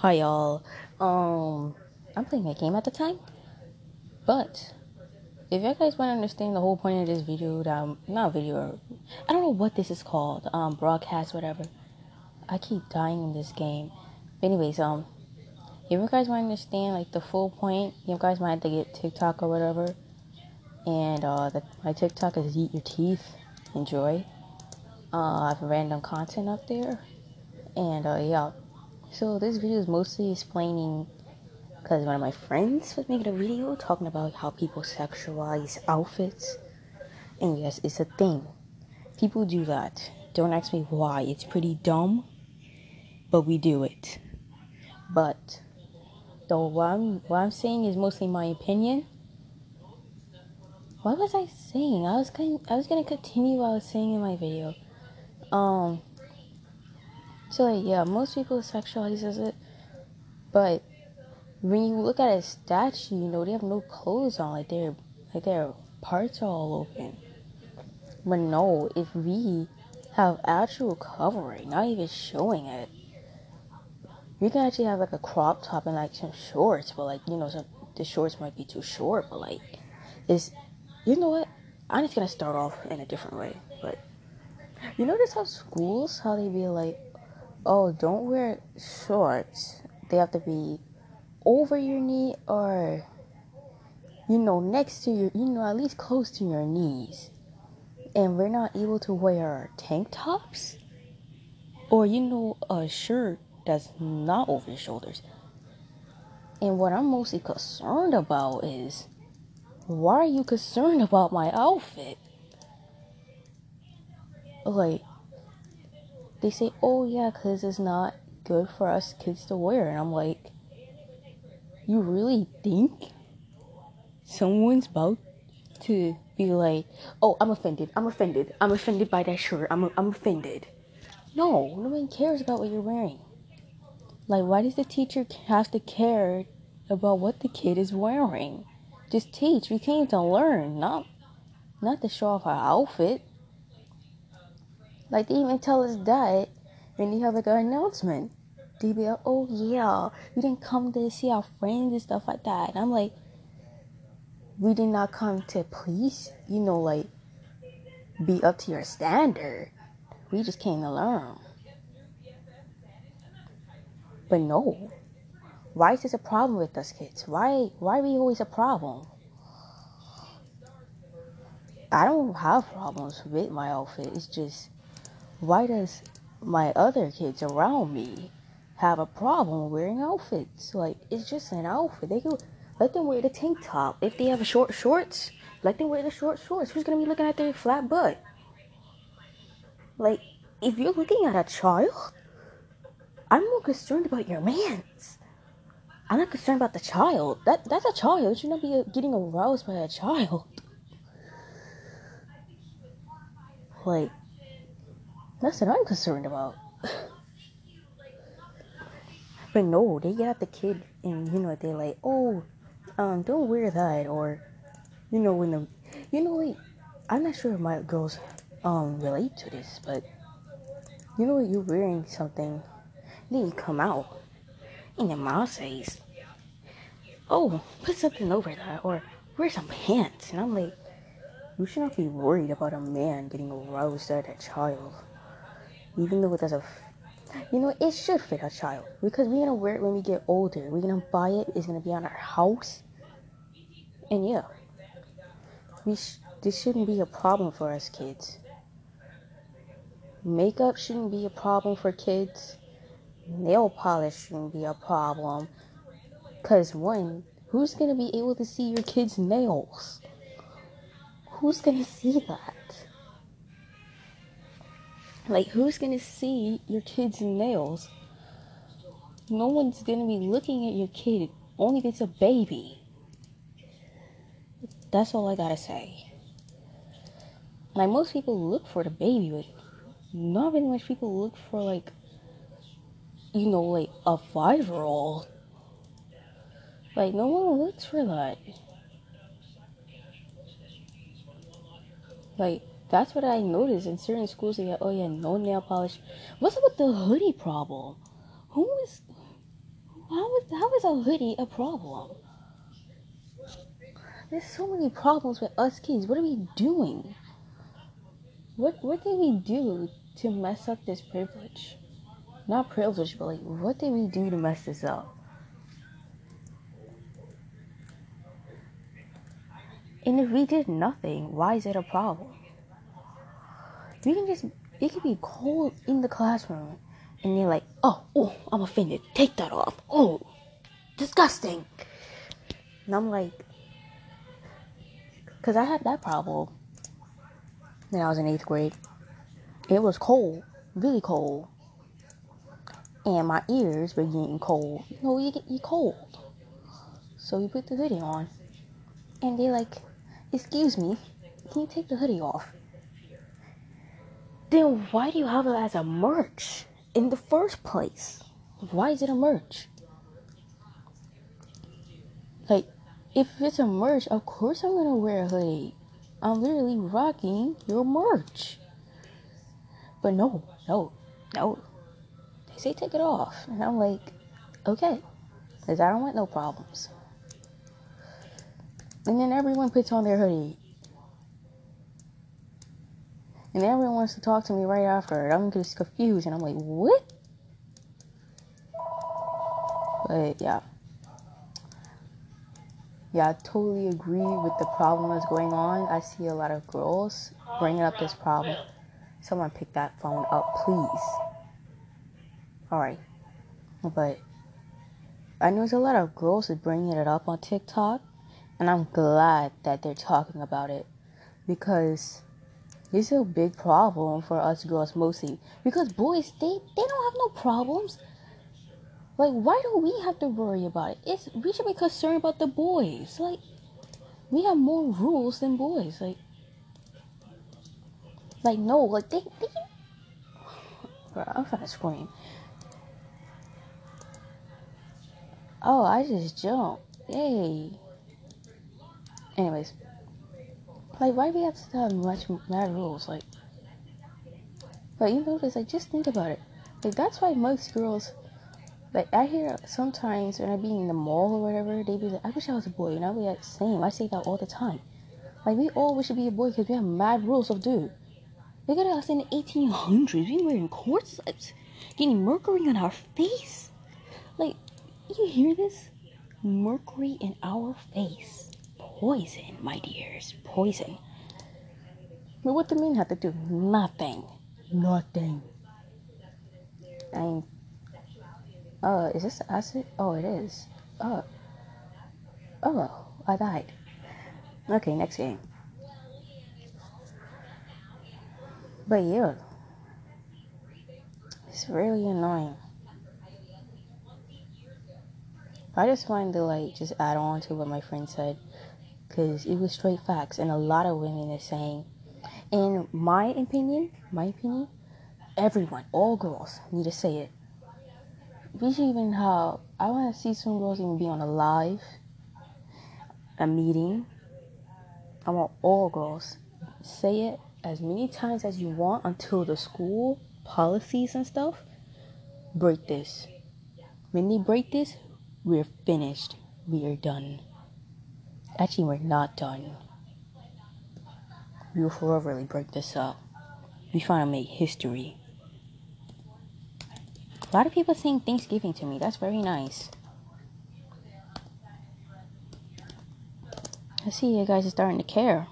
Hi y'all. I'm playing my game at the time, but if you guys want to understand the whole point of this video, I don't know what this is called, broadcast, whatever. I keep dying in this game. Anyways, if you guys want to understand like the full point, you guys might have to get TikTok or whatever. And my TikTok is Eat Your Teeth, Enjoy. I have random content up there, and yeah. So this video is mostly explaining because one of my friends was making a video talking about how people sexualize outfits. And yes, it's a thing. People do that. Don't ask me why. It's pretty dumb, but we do it. But though what I'm saying is mostly my opinion. What was I saying? I was gonna continue what I was saying in my video. So, like, yeah, most people sexualize it, but when you look at a statue, you know, they have no clothes on, like their parts are all open. But no, if we have actual covering, not even showing it, we can actually have, like, a crop top and, like, some shorts, but, like, you know, the shorts might be too short, but, like, it's, you know what, I'm just gonna start off in a different way, but you notice how schools, how they be like, oh, don't wear shorts. They have to be over your knee or, you know, next to your, you know, at least close to your knees. And we're not able to wear tank tops or, you know, a shirt that's not over your shoulders. And what I'm mostly concerned about is, why are you concerned about my outfit? Like, they say, oh yeah, because it's not good for us kids to wear. And I'm like, you really think someone's about to be like, oh, I'm offended by that shirt, I'm offended? No, no one cares about what you're wearing. Like, why does the teacher have to care about what the kid is wearing? Just teach. We came to learn, not to show off our outfit. Like, they even tell us that when they have, like, an announcement. They be like, oh, yeah, we didn't come to see our friends and stuff like that. And I'm like, we did not come to please, you know, like, be up to your standard. We just came to learn. But no. Why is this a problem with us kids? Why are we always a problem? I don't have problems with my outfit. It's just, why does my other kids around me have a problem wearing outfits? Like, it's just an outfit. They could let them wear the tank top. If they have a shorts, let them wear the shorts. Who's gonna be looking at their flat butt? Like, if you're looking at a child, I'm more concerned about your man's. I'm not concerned about the child. That's a child. You should not be getting aroused by a child. Like, that's what I'm concerned about. But no, they get at the kid and, you know, they're like, oh, don't wear that. Or, you know, when the, you know, like, I'm not sure if my girls relate to this, but, you know, you're wearing something, then you come out and your mom says, oh, put something over that or wear some pants. And I'm like, you should not be worried about a man getting aroused at a child. Even though it doesn't, you know, it should fit a child. Because we're gonna wear it when we get older. We're gonna buy it. It's gonna be on our house. And yeah, this shouldn't be a problem for us kids. Makeup shouldn't be a problem for kids. Nail polish shouldn't be a problem. Because one, who's gonna be able to see your kids' nails? Who's gonna see that? Like, who's gonna see your kid's nails? No one's gonna be looking at your kid, only if it's a baby. That's all I gotta say. Like, most people look for the baby, but not really much people look for, like, you know, like, a 5-year-old. Like, no one looks for that. Like, that's what I noticed in certain schools. They go, oh yeah, no nail polish. What's up with the hoodie problem? Who How is already a problem? There's so many problems with us kids. What are we doing? What did we do to mess up this privilege? Not privilege, but like, what did we do to mess this up? And if we did nothing, why is it a problem? It could be cold in the classroom, and you're like, oh, I'm offended. Take that off. Oh, disgusting. And I'm like, because I had that problem when I was in 8th grade. It was cold, really cold. And my ears were getting cold. You know, you cold. So you put the hoodie on, and they're like, excuse me, can you take the hoodie off? Then why do you have it as a merch in the first place? Why is it a merch? Like, if it's a merch, of course I'm gonna wear a hoodie. I'm literally rocking your merch. But no. They say take it off. And I'm like, okay, because I don't want no problems. And then everyone puts on their hoodie. And everyone wants to talk to me right after. I'm just confused. And I'm like, what? But yeah. Yeah, I totally agree with the problem that's going on. I see a lot of girls bringing up this problem. Someone pick that phone up, please. Alright. But I know there's a lot of girls that bringing it up on TikTok. And I'm glad that they're talking about it. Because this is a big problem for us girls mostly. Because boys, they don't have no problems. Like, why do we have to worry about it? We should be concerned about the boys. Like, we have more rules than boys. Like no, like they bro, I'm finna scream. Oh, I just jumped. Yay. Anyways. Like, why do we have to have mad rules? Like, you notice, like, just think about it. Like, that's why most girls, like, I hear sometimes when I be in the mall or whatever, they be like, I wish I was a boy. And I be like, same. I say that all the time. Like, we all wish to be a boy because we have mad rules of dude. Look at us in the 1800s. We were in corsets, getting mercury on our face. Like, you hear this? Mercury in our face. Poison, my dears. Poison. But what the men have to do? Nothing. Nothing. Is this acid? Oh, it is. Oh, I died. Okay, next game. But yeah. It's really annoying. I just wanted to, like, just add on to what my friend said. Because it was straight facts, and a lot of women are saying, in my opinion, everyone, all girls, need to say it. We should even have, I want to see some girls even be on a live, a meeting. I want all girls, say it as many times as you want until the school policies and stuff break this. When they break this, we're finished. We are done. Actually, we're not done. We will foreverly break this up. We finally made history. A lot of people sing Thanksgiving to me. That's very nice. I see you guys are starting to care.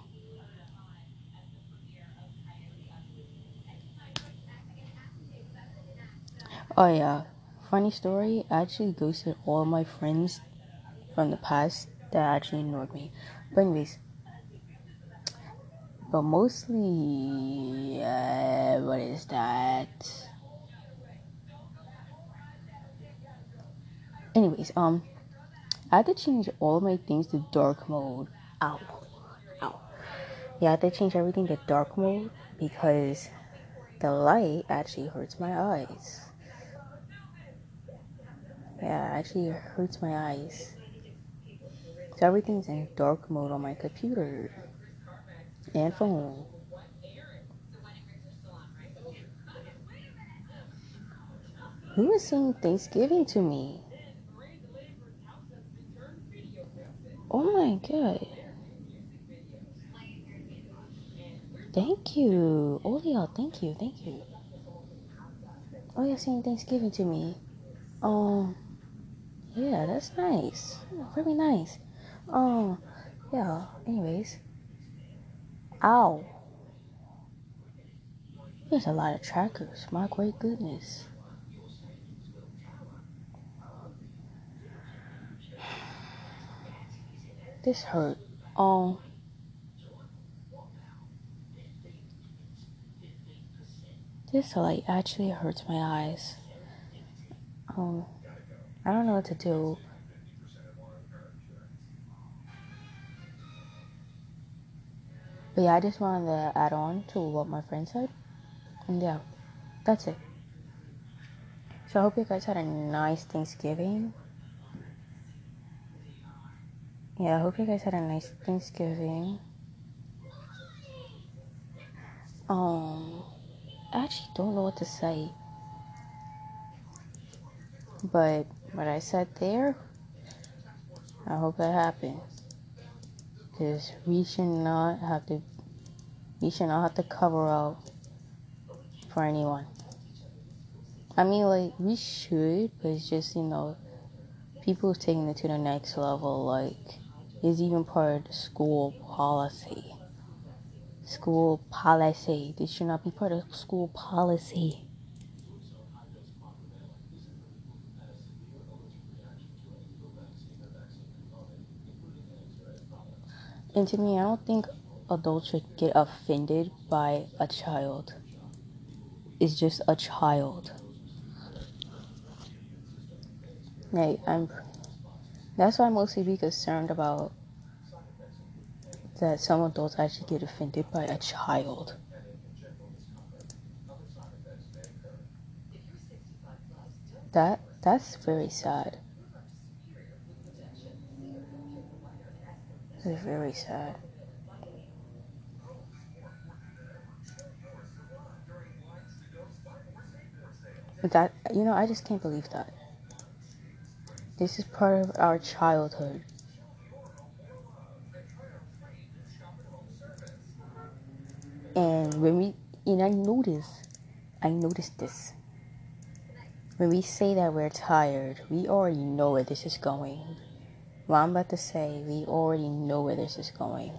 Oh yeah. Funny story. I actually ghosted all my friends from the past that actually ignored me. But anyways. But mostly, what is that? Anyways, I had to change all my things to dark mode. Ow. Yeah, I had to change everything to dark mode because the light actually hurts my eyes. Yeah, it actually hurts my eyes. So everything's in dark mode on my computer and phone. Who is saying Thanksgiving to me? Oh my god. Thank you. All of y'all, thank you. Thank you. Oh, y'all saying Thanksgiving to me. Yeah, that's nice. Very nice. Yeah, anyways. Ow. There's a lot of trackers. My great goodness. This hurt. This light actually hurts my eyes. I don't know what to do. But yeah, I just wanted to add on to what my friend said. And yeah, that's it. So I hope you guys had a nice Thanksgiving. Yeah, I hope you guys had a nice Thanksgiving. I actually don't know what to say. But what I said there, I hope it happened. Because we should not have to cover up for anyone. I mean, like, we should, but it's just, people taking it to the next level, like, is even part of the school policy. School policy. This should not be part of school policy. And to me, I don't think adults should get offended by a child. It's just a child. Like, that's why I mostly be concerned about that some adults actually get offended by a child. That's very sad. It's very sad. That, I just can't believe that. This is part of our childhood. And I noticed this. When we say that we're tired, we already know where this is going. Well, I'm about to say, we already know where this is going.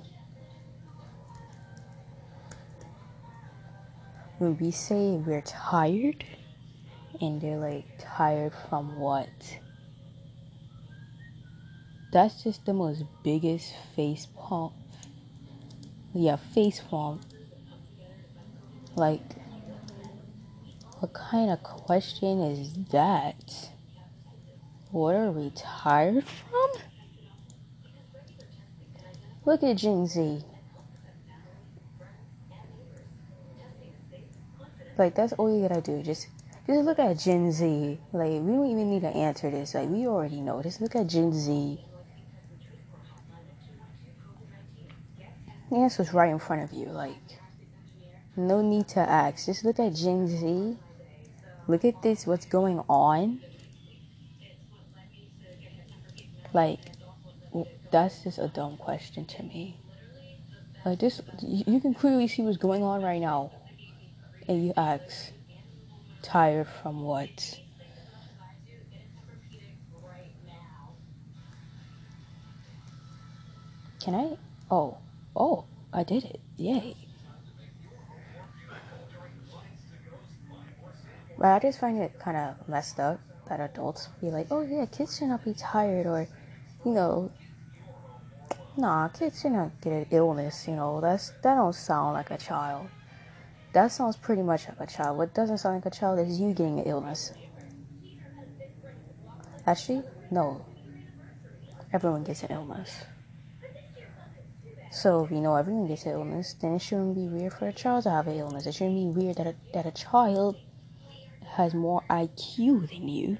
When we say we're tired, and they're like, tired from what? That's just the most biggest face palm. Yeah, face palm. Like, what kind of question is that? What are we tired from? Look at Gen Z. Like, that's all you gotta do. Just look at Gen Z. Like, we don't even need to answer this. Like, we already know. Just look at Gen Z. The answer's right in front of you. Like, no need to ask. Just look at Gen Z. Look at this, what's going on. Like, that's just a dumb question to me. Like, this, you can clearly see what's going on right now. And you ask, tired from what? Can I? Oh, I did it. Yay. But I just find it kind of messed up that adults be like, oh yeah, kids should not be tired, or, kids should not get an illness, that don't sound like a child. That sounds pretty much like a child. What doesn't sound like a child is you getting an illness. Actually, no. Everyone gets an illness. So, if everyone gets an illness, then it shouldn't be weird for a child to have an illness. It shouldn't be weird that a child has more IQ than you.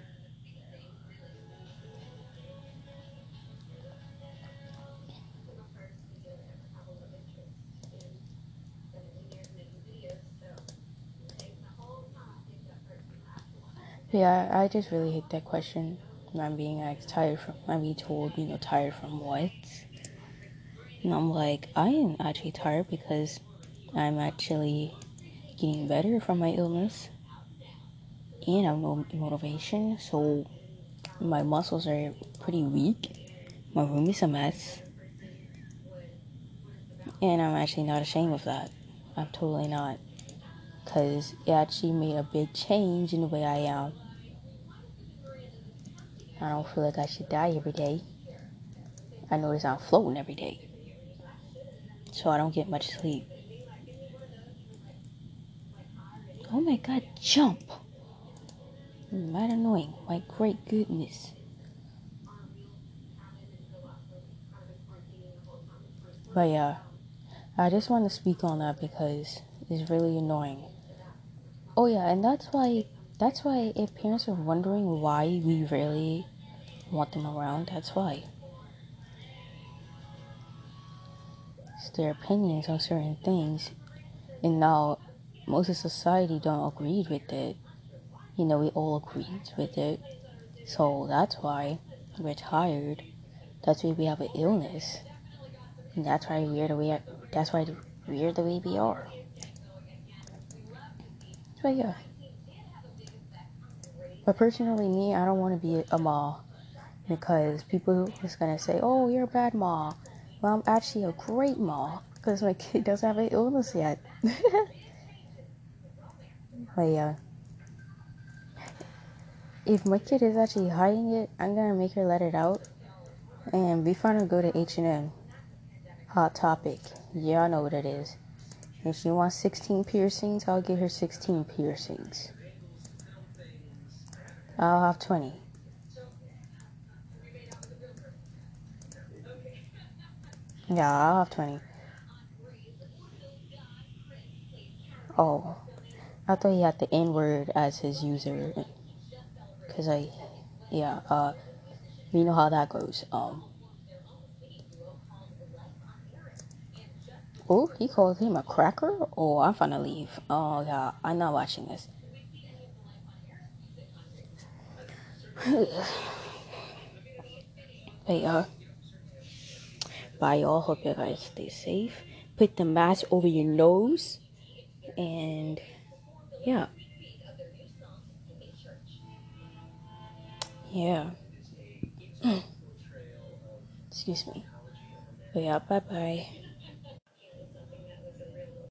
Yeah, I just really hate that question. and I'm being asked tired from, I'm being told, you know, tired from what? And I'm like, I am actually tired because I'm actually getting better from my illness, and I have no motivation, so my muscles are pretty weak, my room is a mess, and I'm actually not ashamed of that. I'm totally not, because it actually made a big change in the way I am. I don't feel like I should die every day. I notice I'm floating every day, so I don't get much sleep. Oh my God, jump! Mad annoying, my great goodness. But yeah, I just want to speak on that because it's really annoying. Oh yeah, and that's why if parents are wondering why we really want them around, that's why. It's their opinions on certain things, and now most of society don't agree with it. You know, we all agree with it. So that's why we're tired. That's why we have an illness. And that's why we're the way we are. But yeah. But personally, me, I don't want to be a ma, because people is going to say, oh, you're a bad ma. Well, I'm actually a great ma, because my kid doesn't have an illness yet. But yeah. If my kid is actually hiding it, I'm going to make her let it out. And we finally go to H&M. Hot Topic. Yeah, I know what it is. If she wants 16 piercings, I'll get her 16 piercings. I'll have 20. Yeah, I'll have 20. Oh. I thought he had the N-word as his user. Because you know how that goes. Oh, he called him a cracker? Oh, I'm finna leave. Oh, yeah, I'm not watching this. Hey, bye y'all. Hope you guys stay safe. Put the mask over your nose. And, yeah. Yeah. Excuse me. But yeah, bye-bye.